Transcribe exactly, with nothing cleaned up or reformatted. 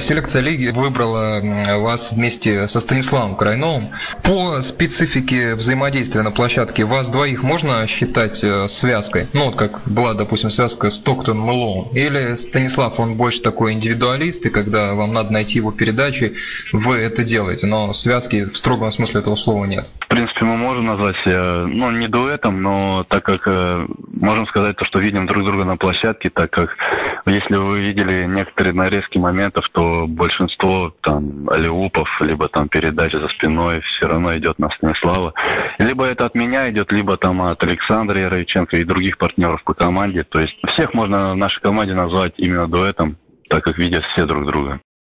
Селекция лиги выбрала вас вместе со Станиславом Крайновым. По специфике взаимодействия на площадке вас двоих можно считать связкой? Ну, вот как была, допустим, связка Стоктон-Мэлоун. Или Станислав, он больше такой индивидуалист, и когда вам надо найти его передачи, вы это делаете, но связки в строгом смысле этого слова нет? В принципе, мы можем назвать, ну, не дуэтом, но так как можем сказать то, что видим друг друга на площадке, так как если вы видели некоторые нарезки моментов, то большинство там аллиупов, либо там передачи за спиной все равно идет на Станислава. Либо это от меня идет, либо там от Александра Яровиченко и других партнеров по команде. То есть всех можно в нашей команде назвать именно дуэтом, так как видят все друг друга.